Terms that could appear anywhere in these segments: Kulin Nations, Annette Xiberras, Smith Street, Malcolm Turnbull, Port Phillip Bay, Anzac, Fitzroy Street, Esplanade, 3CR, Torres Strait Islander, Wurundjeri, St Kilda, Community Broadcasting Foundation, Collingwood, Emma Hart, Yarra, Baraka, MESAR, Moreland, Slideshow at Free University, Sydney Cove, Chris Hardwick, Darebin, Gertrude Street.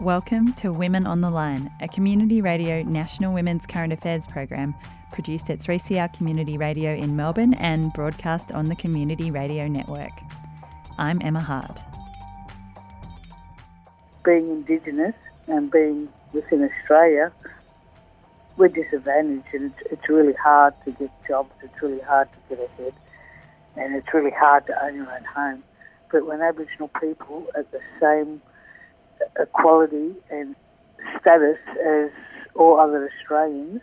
Welcome to Women on the Line, a community radio national women's current affairs program produced at 3CR Community Radio in Melbourne and broadcast on the Community Radio Network. I'm Emma Hart. Being Indigenous and being within Australia, we're disadvantaged, and it's really hard to get jobs, it's really hard to get ahead, and it's really hard to own your own home. But when Aboriginal people are the same equality and status as all other Australians,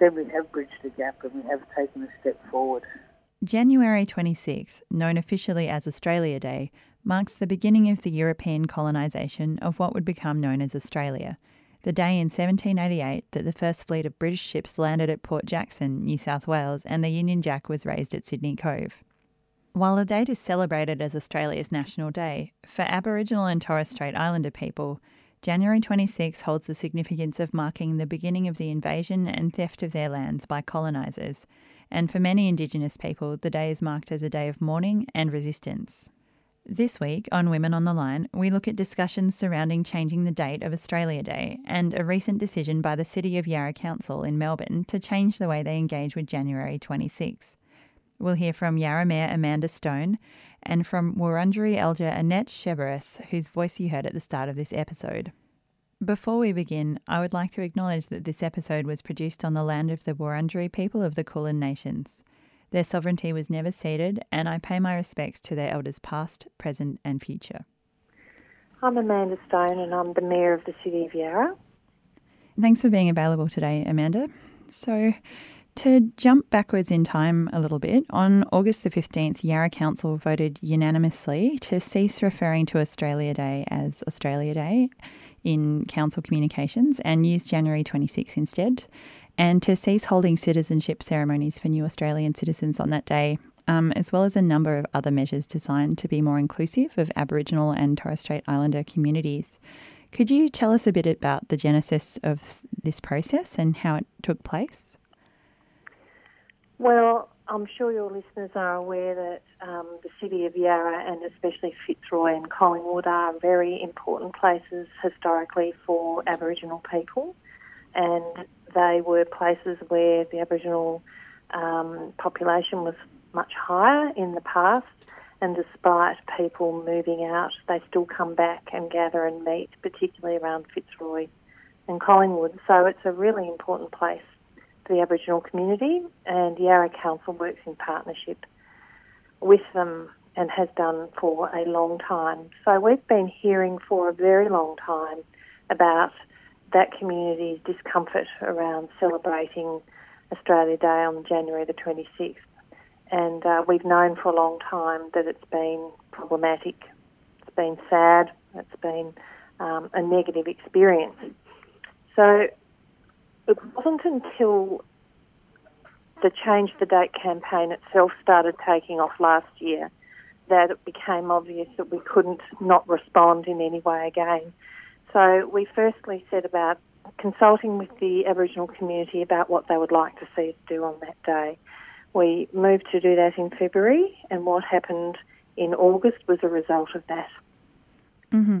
then we have bridged the gap and we have taken a step forward. January 26th, known officially as Australia Day, marks the beginning of the European colonisation of what would become known as Australia, the day in 1788 that the first fleet of British ships landed at Port Jackson, New South Wales, and the Union Jack was raised at Sydney Cove. While the date is celebrated as Australia's National Day, for Aboriginal and Torres Strait Islander people, January 26 holds the significance of marking the beginning of the invasion and theft of their lands by colonisers, and for many Indigenous people, the day is marked as a day of mourning and resistance. This week on Women on the Line, we look at discussions surrounding changing the date of Australia Day and a recent decision by the City of Yarra Council in Melbourne to change the way they engage with January 26. We'll hear from Yarra Mayor Amanda Stone and from Wurundjeri Elder Annette Xiberras, whose voice you heard at the start of this episode. Before we begin, I would like to acknowledge that this episode was produced on the land of the Wurundjeri people of the Kulin Nations. Their sovereignty was never ceded, and I pay my respects to their elders past, present and future. I'm Amanda Stone and I'm the Mayor of the City of Yarra. Thanks for being available today, Amanda. So, to jump backwards in time a little bit, on August the 15th, Yarra Council voted unanimously to cease referring to Australia Day as Australia Day in council communications and use January 26 instead, and to cease holding citizenship ceremonies for new Australian citizens on that day, as well as a number of other measures designed to be more inclusive of Aboriginal and Torres Strait Islander communities. Could you tell us a bit about the genesis of this process and how it took place? Well, I'm sure your listeners are aware that the City of Yarra and especially Fitzroy and Collingwood are very important places historically for Aboriginal people, and they were places where the Aboriginal population was much higher in the past, and despite people moving out, they still come back and gather and meet, particularly around Fitzroy and Collingwood. So it's a really important place for the Aboriginal community, and Yarra Council works in partnership with them and has done for a long time. So we've been hearing for a very long time about that community's discomfort around celebrating Australia Day on January the 26th. And we've known for a long time that it's been problematic, it's been sad, it's been a negative experience. So it wasn't until the Change the Date campaign itself started taking off last year that it became obvious that we couldn't not respond in any way again. So we firstly set about consulting with the Aboriginal community about what they would like to see us do on that day. We moved to do that in February, and what happened in August was a result of that. Mm-hmm.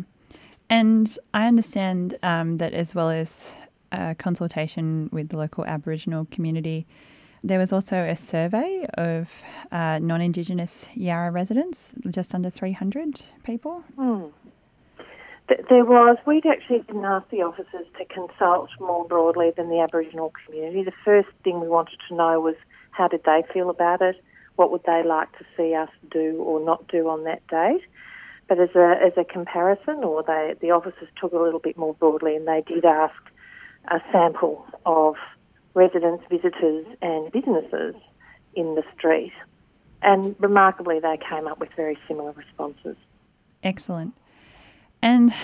And I understand that as well as consultation with the local Aboriginal community, there was also a survey of non-Indigenous Yarra residents, just under 300 people. Mm. There was. We'd actually didn't ask the officers to consult more broadly than the Aboriginal community. The first thing we wanted to know was how did they feel about it, what would they like to see us do or not do on that date. But as a comparison, or the officers took a little bit more broadly, and they did ask a sample of residents, visitors and businesses in the street. And remarkably, they came up with very similar responses. Excellent. And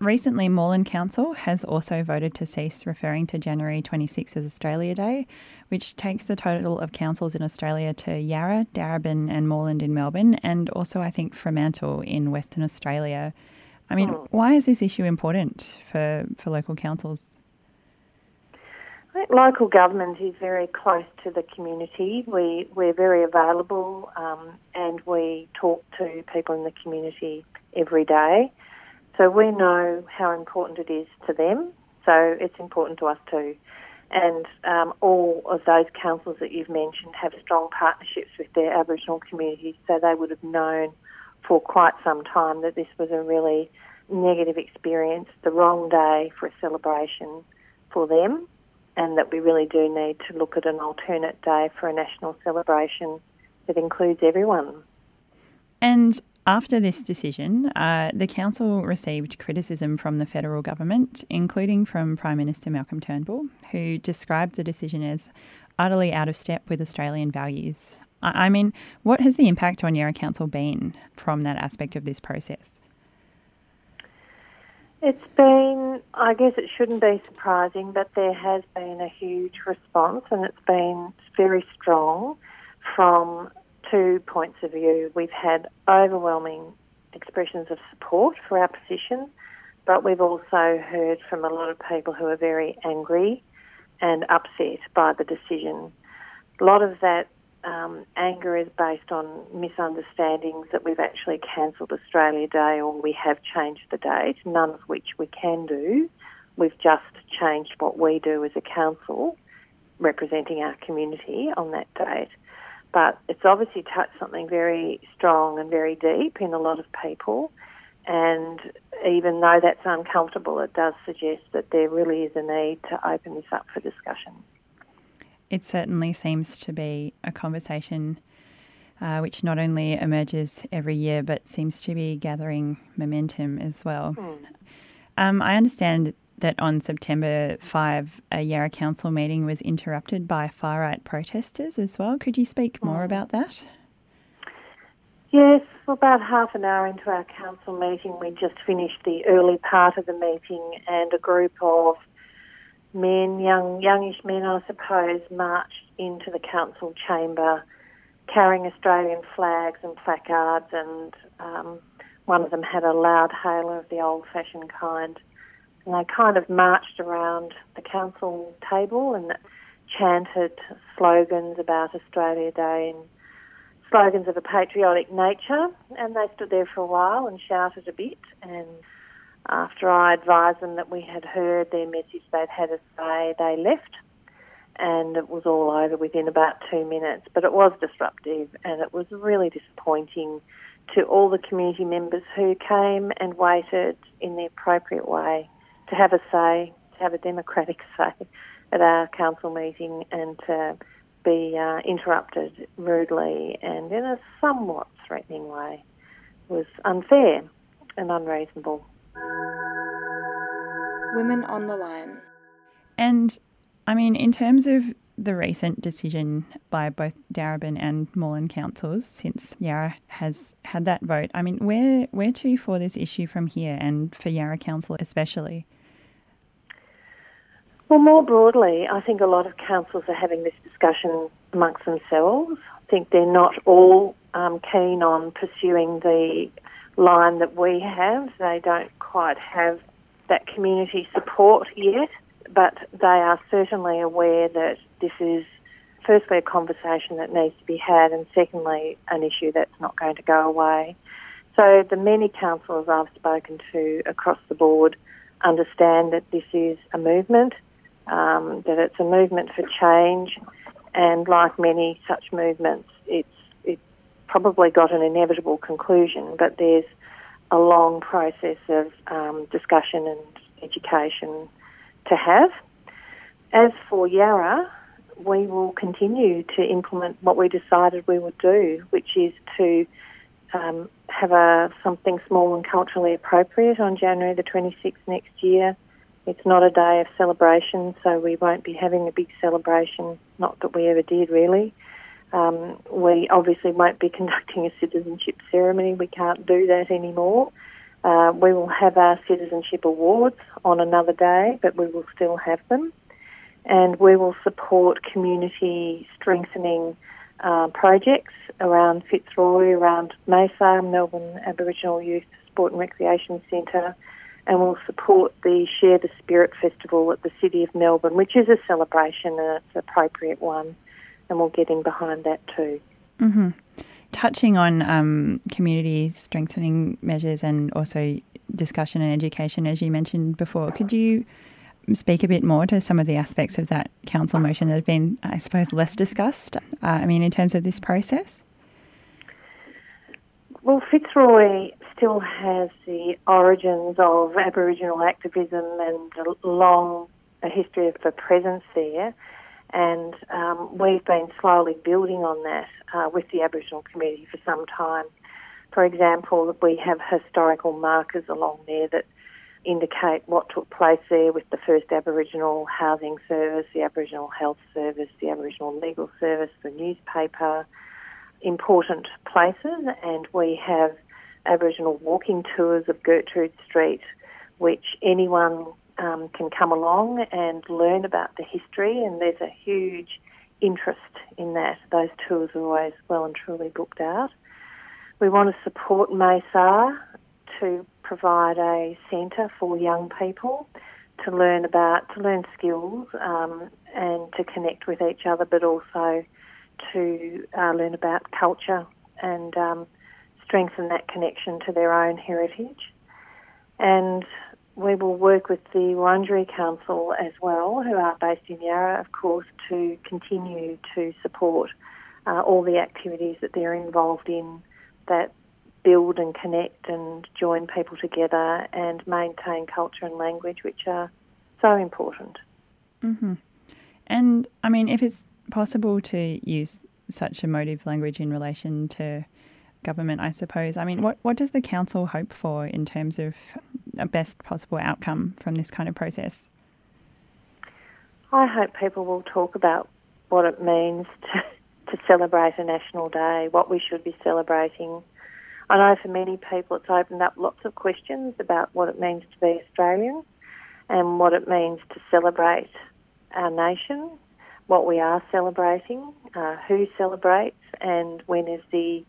recently, Moreland Council has also voted to cease referring to January 26 as Australia Day, which takes the total of councils in Australia to Yarra, Darebin and Moreland in Melbourne, and also, I think, Fremantle in Western Australia. I mean, why is this issue important for local councils? Local government is very close to the community. We're very available and we talk to people in the community every day. So we know how important it is to them, so it's important to us too. And all of those councils that you've mentioned have strong partnerships with their Aboriginal communities, so they would have known for quite some time that this was a really negative experience, the wrong day for a celebration for them, and that we really do need to look at an alternate day for a national celebration that includes everyone. And after this decision, the council received criticism from the federal government, including from Prime Minister Malcolm Turnbull, who described the decision as utterly out of step with Australian values. I mean, what has the impact on Yarra Council been from that aspect of this process? It's been, I guess it shouldn't be surprising, but there has been a huge response, and it's been very strong from two points of view. We've had overwhelming expressions of support for our position, but we've also heard from a lot of people who are very angry and upset by the decision. A lot of that anger is based on misunderstandings that we've actually cancelled Australia Day or we have changed the date, none of which we can do. We've just changed what we do as a council representing our community on that date. But it's obviously touched something very strong and very deep in a lot of people, and even though that's uncomfortable, it does suggest that there really is a need to open this up for discussion. It certainly seems to be a conversation which not only emerges every year but seems to be gathering momentum as well. I understand that on September 5, a Yarra Council meeting was interrupted by far-right protesters as well. Could you speak more about that? Yes, well, about half an hour into our council meeting, we just finished the early part of the meeting, and a group of men, youngish men, I suppose, marched into the council chamber carrying Australian flags and placards, and one of them had a loud hailer of the old-fashioned kind. And they kind of marched around the council table and chanted slogans about Australia Day and slogans of a patriotic nature, and they stood there for a while and shouted a bit, and after I advised them that we had heard their message, they'd had us say, they left, and it was all over within about 2 minutes. But it was disruptive, and it was really disappointing to all the community members who came and waited in the appropriate way to have a say, to have a democratic say at our council meeting, and to be interrupted rudely and in a somewhat threatening way. It was unfair and unreasonable. Women on the Line. And, I mean, in terms of the recent decision by both Darebin and Moreland councils, since Yarra has had that vote, I mean, where to for this issue from here, and for Yarra Council especially? Well, more broadly, I think a lot of councils are having this discussion amongst themselves. I think they're not all keen on pursuing the line that we have. They don't quite have that community support yet, but they are certainly aware that this is firstly a conversation that needs to be had, and secondly an issue that's not going to go away. So the many councillors I've spoken to across the board understand that this is a movement, that it's a movement for change, and like many such movements, it's probably got an inevitable conclusion, but there's a long process of discussion and education to have. As for Yarra, we will continue to implement what we decided we would do, which is to have something small and culturally appropriate on January the 26th next year. It's not a day of celebration, so we won't be having a big celebration, not that we ever did really. We obviously won't be conducting a citizenship ceremony. We can't do that anymore. We will have our citizenship awards on another day, but we will still have them. And we will support community strengthening projects around Fitzroy, around Mesa, Melbourne Aboriginal Youth Sport and Recreation Centre, and we'll support the Share the Spirit Festival at the City of Melbourne, which is a celebration and it's an appropriate one. And we'll get in behind that too. Mm-hmm. Touching on community strengthening measures and also discussion and education, as you mentioned before. Could you speak a bit more to some of the aspects of that council motion that have been, I suppose, less discussed, in terms of this process? Well, Fitzroy still has the origins of Aboriginal activism and a long history of the presence there, and we've been slowly building on that with the Aboriginal community for some time. For example, we have historical markers along there that indicate what took place there with the first Aboriginal housing service, the Aboriginal health service, the Aboriginal legal service, the newspaper, important places. And we have Aboriginal walking tours of Gertrude Street, which anyone can come along and learn about the history, and there's a huge interest in that. Those tours are always well and truly booked out. We want to support MESAR to provide a centre for young people to learn skills and to connect with each other, but also to learn about culture and strengthen that connection to their own heritage. And we will work with the Wurundjeri Council as well, who are based in Yarra, of course, to continue to support all the activities that they're involved in that build and connect and join people together and maintain culture and language, which are so important. Mm-hmm. And, if it's possible to use such emotive language in relation to government, I suppose, what does the council hope for in terms of a best possible outcome from this kind of process? I hope people will talk about what it means to celebrate a national day, what we should be celebrating. I know for many people it's opened up lots of questions about what it means to be Australian and what it means to celebrate our nation, what we are celebrating, who celebrates, and when is a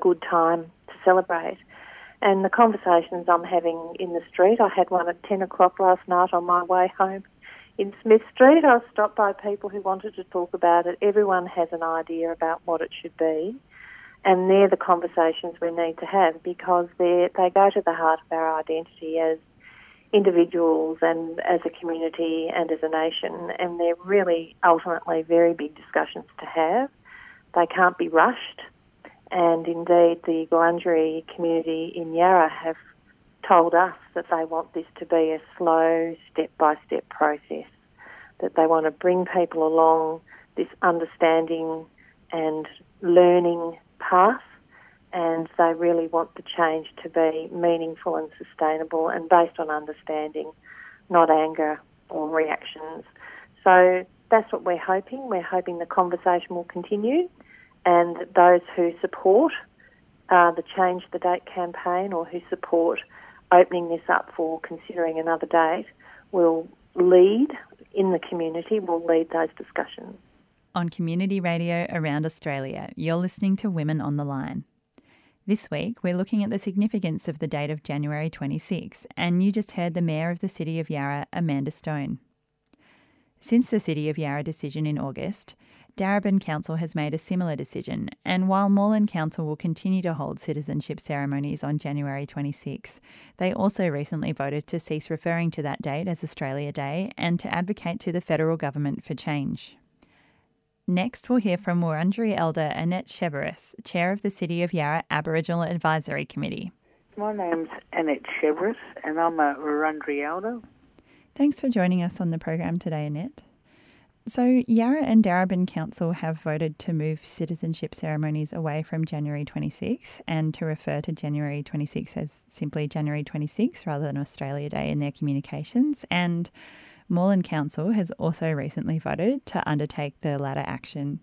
good time to celebrate. And the conversations I'm having in the street, I had one at 10 o'clock last night on my way home in Smith Street. I was stopped by people who wanted to talk about it. Everyone has an idea about what it should be. And they're the conversations we need to have, because they go to the heart of our identity as individuals and as a community and as a nation. And they're really ultimately very big discussions to have. They can't be rushed. And indeed, the Wurundjeri community in Yarra have told us that they want this to be a slow, step-by-step process, that they want to bring people along this understanding and learning path, and they really want the change to be meaningful and sustainable and based on understanding, not anger or reactions. So that's what we're hoping. We're hoping the conversation will continue, and those who support the Change the Date campaign, or who support opening this up for considering another date, will lead in the community, will lead those discussions. On community radio around Australia, you're listening to Women on the Line. This week, we're looking at the significance of the date of January 26, and you just heard the Mayor of the City of Yarra, Amanda Stone. Since the City of Yarra decision in August, Darebin Council has made a similar decision, and while Moreland Council will continue to hold citizenship ceremonies on January 26, they also recently voted to cease referring to that date as Australia Day and to advocate to the federal government for change. Next, we'll hear from Wurundjeri Elder Annette Xiberras, Chair of the City of Yarra Aboriginal Advisory Committee. My name's Annette Xiberras, and I'm a Wurundjeri Elder. Thanks for joining us on the program today, Annette. So Yarra and Darebin Council have voted to move citizenship ceremonies away from January 26 and to refer to January 26 as simply January 26 rather than Australia Day in their communications, and Moreland Council has also recently voted to undertake the latter action.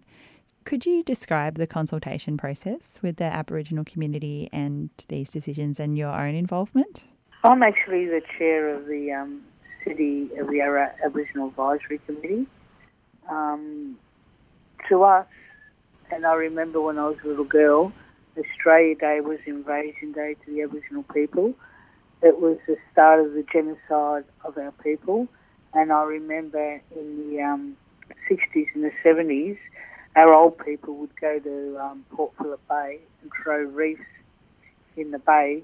Could you describe the consultation process with the Aboriginal community and these decisions and your own involvement? I'm actually the chair of the City of Yarra Aboriginal Advisory Committee. To us, and I remember when I was a little girl, Australia Day was Invasion Day to the Aboriginal people. It was the start of the genocide of our people. And I remember in the 60s and the 70s, our old people would go to Port Phillip Bay and throw reefs in the bay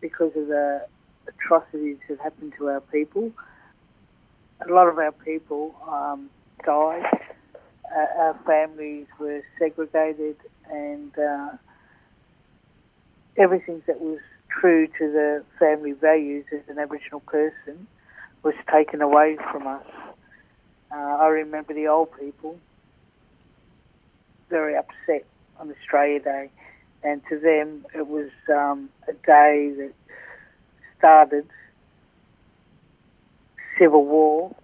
because of the atrocities that happened to our people. A lot of our people died. Our families were segregated, and everything that was true to the family values as an Aboriginal person was taken away from us. I remember the old people very upset on Australia Day, and to them it was a day that started civil war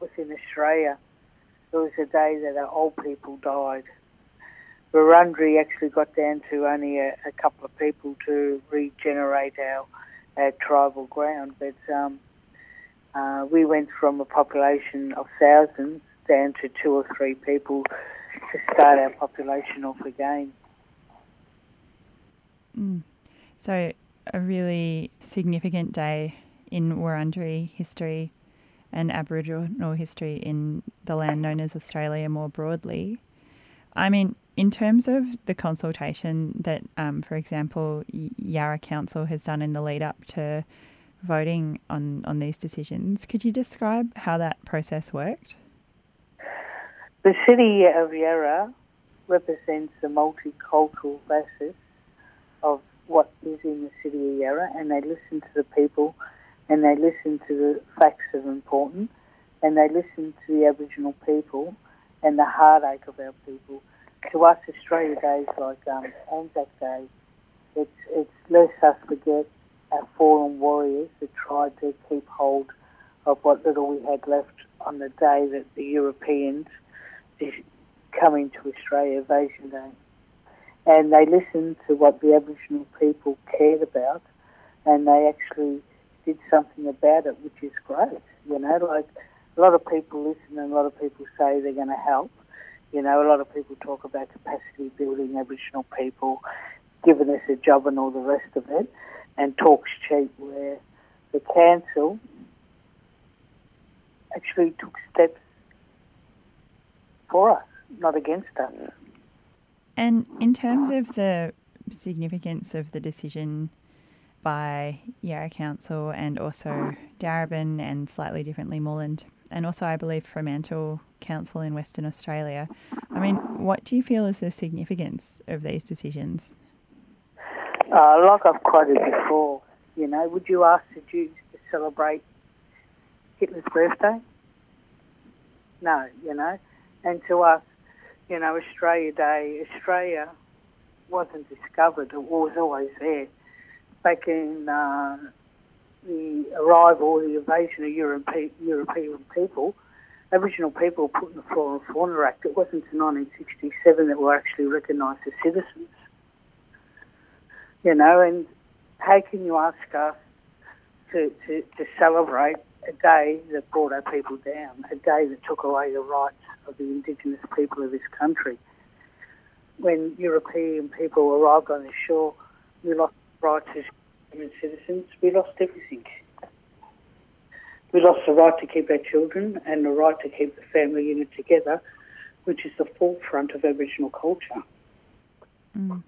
within Australia. It was a day that our old people died. Wurundjeri actually got down to only a couple of people to regenerate our tribal ground, but we went from a population of thousands down to 2 or 3 people to start our population off again. Mm. So a really significant day in Wurundjeri history and Aboriginal history in the land known as Australia more broadly. I mean, in terms of the consultation that, for example, Yarra Council has done in the lead-up to voting on these decisions, could you describe how that process worked? The city of Yarra represents the multicultural basis of what is in the city of Yarra, and they listen to the people, and they listen to the facts that are important, and they listen to the Aboriginal people and the heartache of our people. To us, Australia Day is like Anzac Day. It lets us forget our fallen warriors that tried to keep hold of what little we had left on the day that the Europeans come into Australia, Invasion Day. And they listened to what the Aboriginal people cared about, and they actually did something about it, which is great. You know, like a lot of people listen and a lot of people say they're going to help. You know, a lot of people talk about capacity building, Aboriginal people giving us a job and all the rest of it, and talk's cheap, where the council actually took steps for us, not against us. And in terms of the significance of the decision by Yarra Council and also Darebin and slightly differently Moreland, and also I believe Fremantle Council in Western Australia, I mean, what do you feel is the significance of these decisions? Like I've quoted before, you know, would you ask the Jews to celebrate Hitler's birthday? No, you know. And to us, you know, Australia Day, Australia wasn't discovered, it was always there. Back in the arrival or the invasion of European people, Aboriginal people were put in the Flora and Fauna Act. It wasn't until 1967 that we were actually recognised as citizens. You know, and how can you ask us to celebrate a day that brought our people down, a day that took away the rights of the Indigenous people of this country? When European people arrived on the shore, we lost rights as human citizens. We lost everything. We lost the right to keep our children and the right to keep the family unit together, which is the forefront of Aboriginal culture. Mm.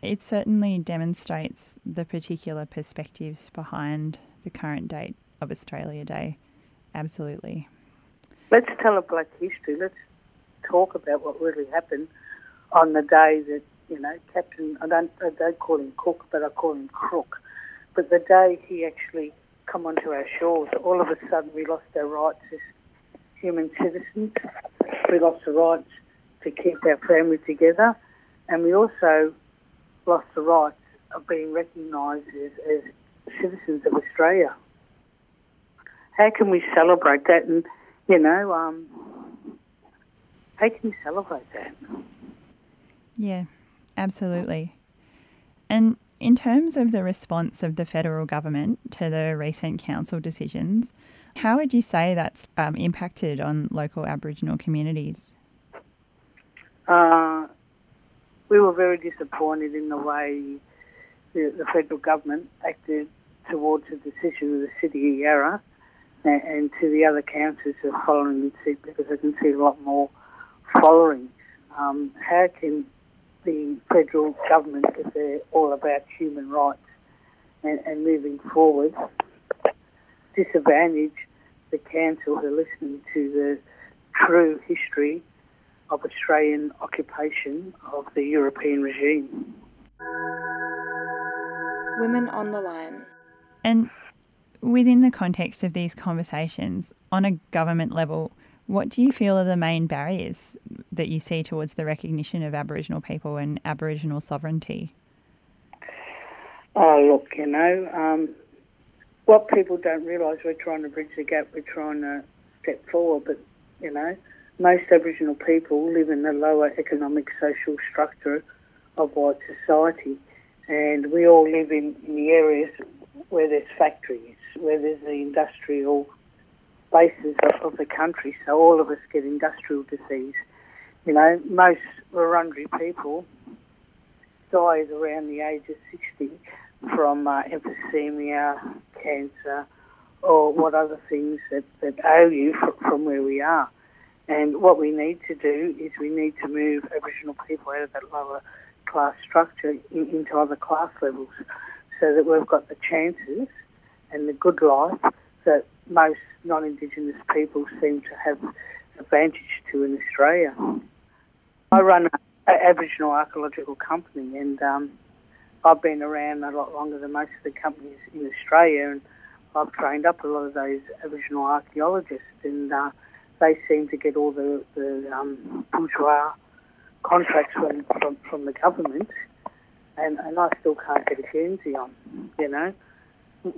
It certainly demonstrates the particular perspectives behind the current date of Australia Day. Absolutely. Let's tell a black history. Let's talk about what really happened on the day that, you know, Captain, I don't call him Cook, but I call him Crook. But the day he actually come onto our shores, all of a sudden we lost our rights as human citizens. We lost the rights to keep our family together. And we also lost the rights of being recognised as citizens of Australia. How can we celebrate that? And, you know, how can you celebrate that? Yeah, absolutely. And in terms of the response of the federal government to the recent council decisions, how would you say that's impacted on local Aboriginal communities? We were very disappointed in the way the federal government acted towards the decision of the city of Yarra and to the other councils who are following in suit, because I can see a lot more following. How can the federal government, if they're all about human rights and moving forward, disadvantage the council who listened to the true history of Australian occupation of the European regime. Women on the Line. And within the context of these conversations, on a government level, what do you feel are the main barriers that you see towards the recognition of Aboriginal people and Aboriginal sovereignty? Oh, look, you know, what people don't realise, we're trying to bridge the gap, we're trying to step forward, but, you know, most Aboriginal people live in the lower economic social structure of white society, and we all live in the areas where there's factories, where there's the industrial bases of the country, so all of us get industrial disease. You know, most Wurundjeri people died around the age of 60 from emphysema, cancer, or what other things that ail you from where we are. And what we need to do is we need to move Aboriginal people out of that lower class structure into other class levels, so that we've got the chances and the good life that most non-Indigenous people seem to have advantage to in Australia. I run an Aboriginal archaeological company, and I've been around a lot longer than most of the companies in Australia, and I've trained up a lot of those Aboriginal archaeologists, and they seem to get all the bourgeois contracts from the government, and I still can't get a guernsey on, you know.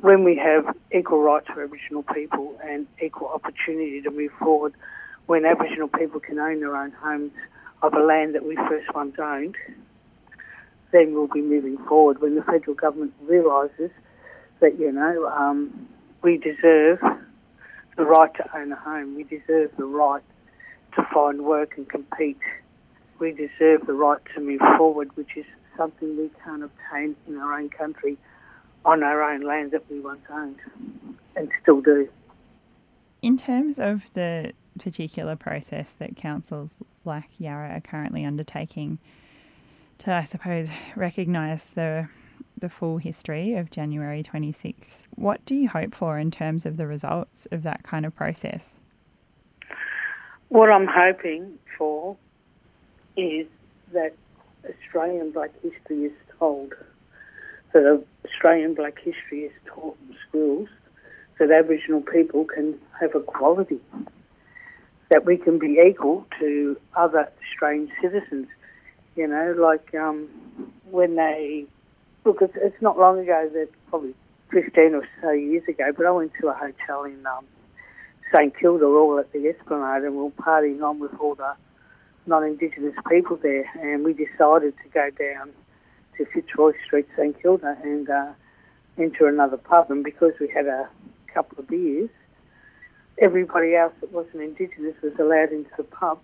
When we have equal rights for Aboriginal people and equal opportunity to move forward, when Aboriginal people can own their own homes of a land that we first once owned, then we'll be moving forward. When the federal government realises that, you know, we deserve the right to own a home, we deserve the right to find work and compete, we deserve the right to move forward, which is something we can't obtain in our own country on our own land that we once owned and still do. In terms of the particular process that councils like Yarra are currently undertaking to, I suppose, recognise the full history of January 26, what do you hope for in terms of the results of that kind of process? What I'm hoping for is that Australian Black history is told, that Australian Black history is taught in schools, that Aboriginal people can have equality, that we can be equal to other Australian citizens. You know, like when they... Look, it's not long ago, that probably 15 or so years ago, but I went to a hotel in St Kilda, all at the Esplanade, and we were partying on with all the non-Indigenous people there, and we decided to go down to Fitzroy Street, St Kilda, and enter another pub. And because we had a couple of beers, everybody else that wasn't Indigenous was allowed into the pub,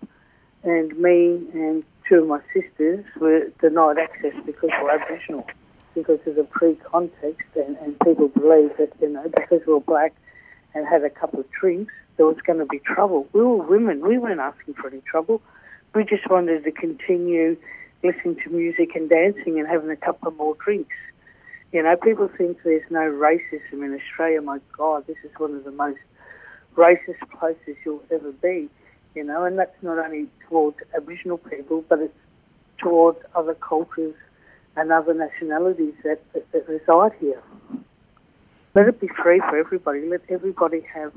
and me and two of my sisters were denied access because we're Aboriginal, because of the pre-context, and people believe that, you know, because we were Black and had a couple of drinks, there was going to be trouble. We were women, we weren't asking for any trouble. We just wanted to continue listening to music and dancing and having a couple more drinks. You know, people think there's no racism in Australia. My God, this is one of the most racist places you'll ever be, you know, and that's not only towards Aboriginal people, but it's towards other cultures and other nationalities that reside here. Let it be free for everybody. Let everybody have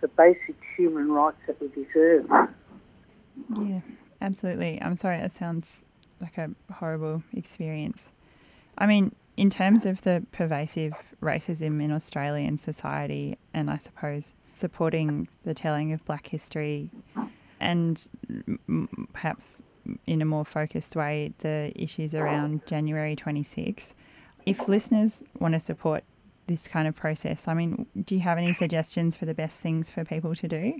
the basic human rights that we deserve. Yeah, absolutely. I'm sorry, that sounds like a horrible experience. I mean, in terms of the pervasive racism in Australian society, and I suppose supporting the telling of Black history and perhaps in a more focused way the issues around January 26, if listeners want to support this kind of process, I mean, do you have any suggestions for the best things for people to do?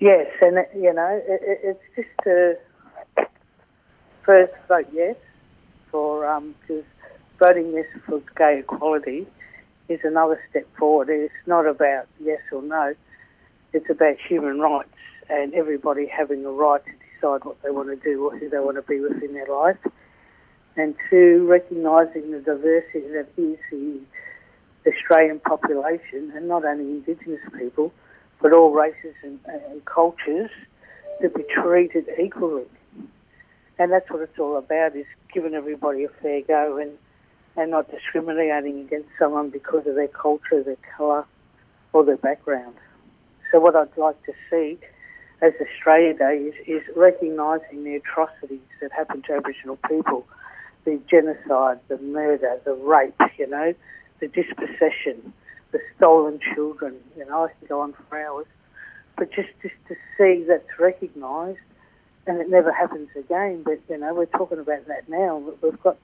Yes, and, you know, it's just to first vote yes, for because voting yes for gay equality is another step forward. It's not about yes or no, it's about human rights and everybody having a right to decide what they want to do or who they want to be with in their life. and two, recognising the diversity that is the Australian population, and not only Indigenous people, but all races and cultures, to be treated equally. And that's what it's all about, is giving everybody a fair go and not discriminating against someone because of their culture, their colour or their background. So what I'd like to see as Australia Day is recognising the atrocities that happen to Aboriginal people, the genocide, the murder, the rape, you know, the dispossession, the stolen children, you know, I can go on for hours. But just to see that's recognised and it never happens again. But, you know, we're talking about that now. We've got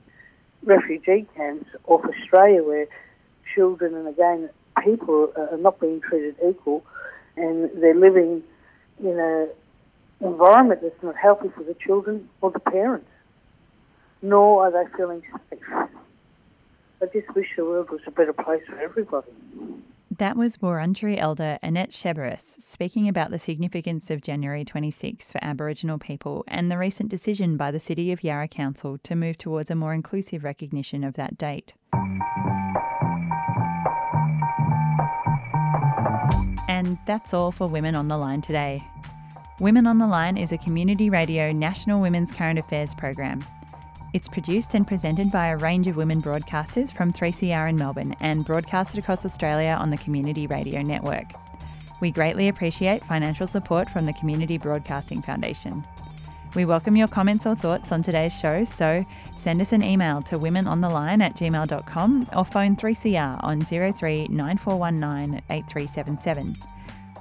refugee camps off Australia where children and, again, people are not being treated equal, and they're living in an environment that's not healthy for the children or the parents, nor are they feeling safe. I just wish the world was a better place for everybody. That was Wurundjeri Elder Annette Xiberras speaking about the significance of January 26 for Aboriginal people and the recent decision by the City of Yarra Council to move towards a more inclusive recognition of that date. And that's all for Women on the Line today. Women on the Line is a community radio national women's current affairs program. It's produced and presented by a range of women broadcasters from 3CR in Melbourne and broadcasted across Australia on the Community Radio Network. We greatly appreciate financial support from the Community Broadcasting Foundation. We welcome your comments or thoughts on today's show, so send us an email to womenontheline@gmail.com or phone 3CR on 03 9419 8377.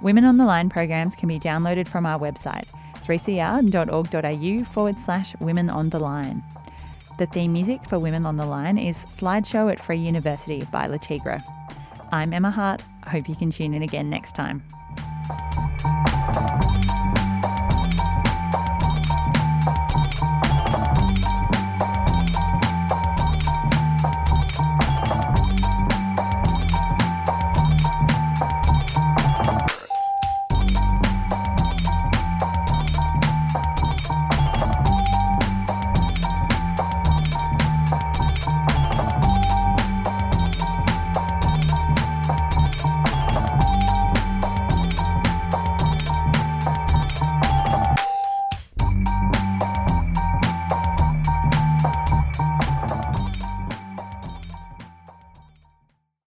Women on the Line programs can be downloaded from our website, 3cr.org.au/women on the line. The theme music for Women on the Line is Slideshow at Free University by La Tigre. I'm Emma Hart. I hope you can tune in again next time.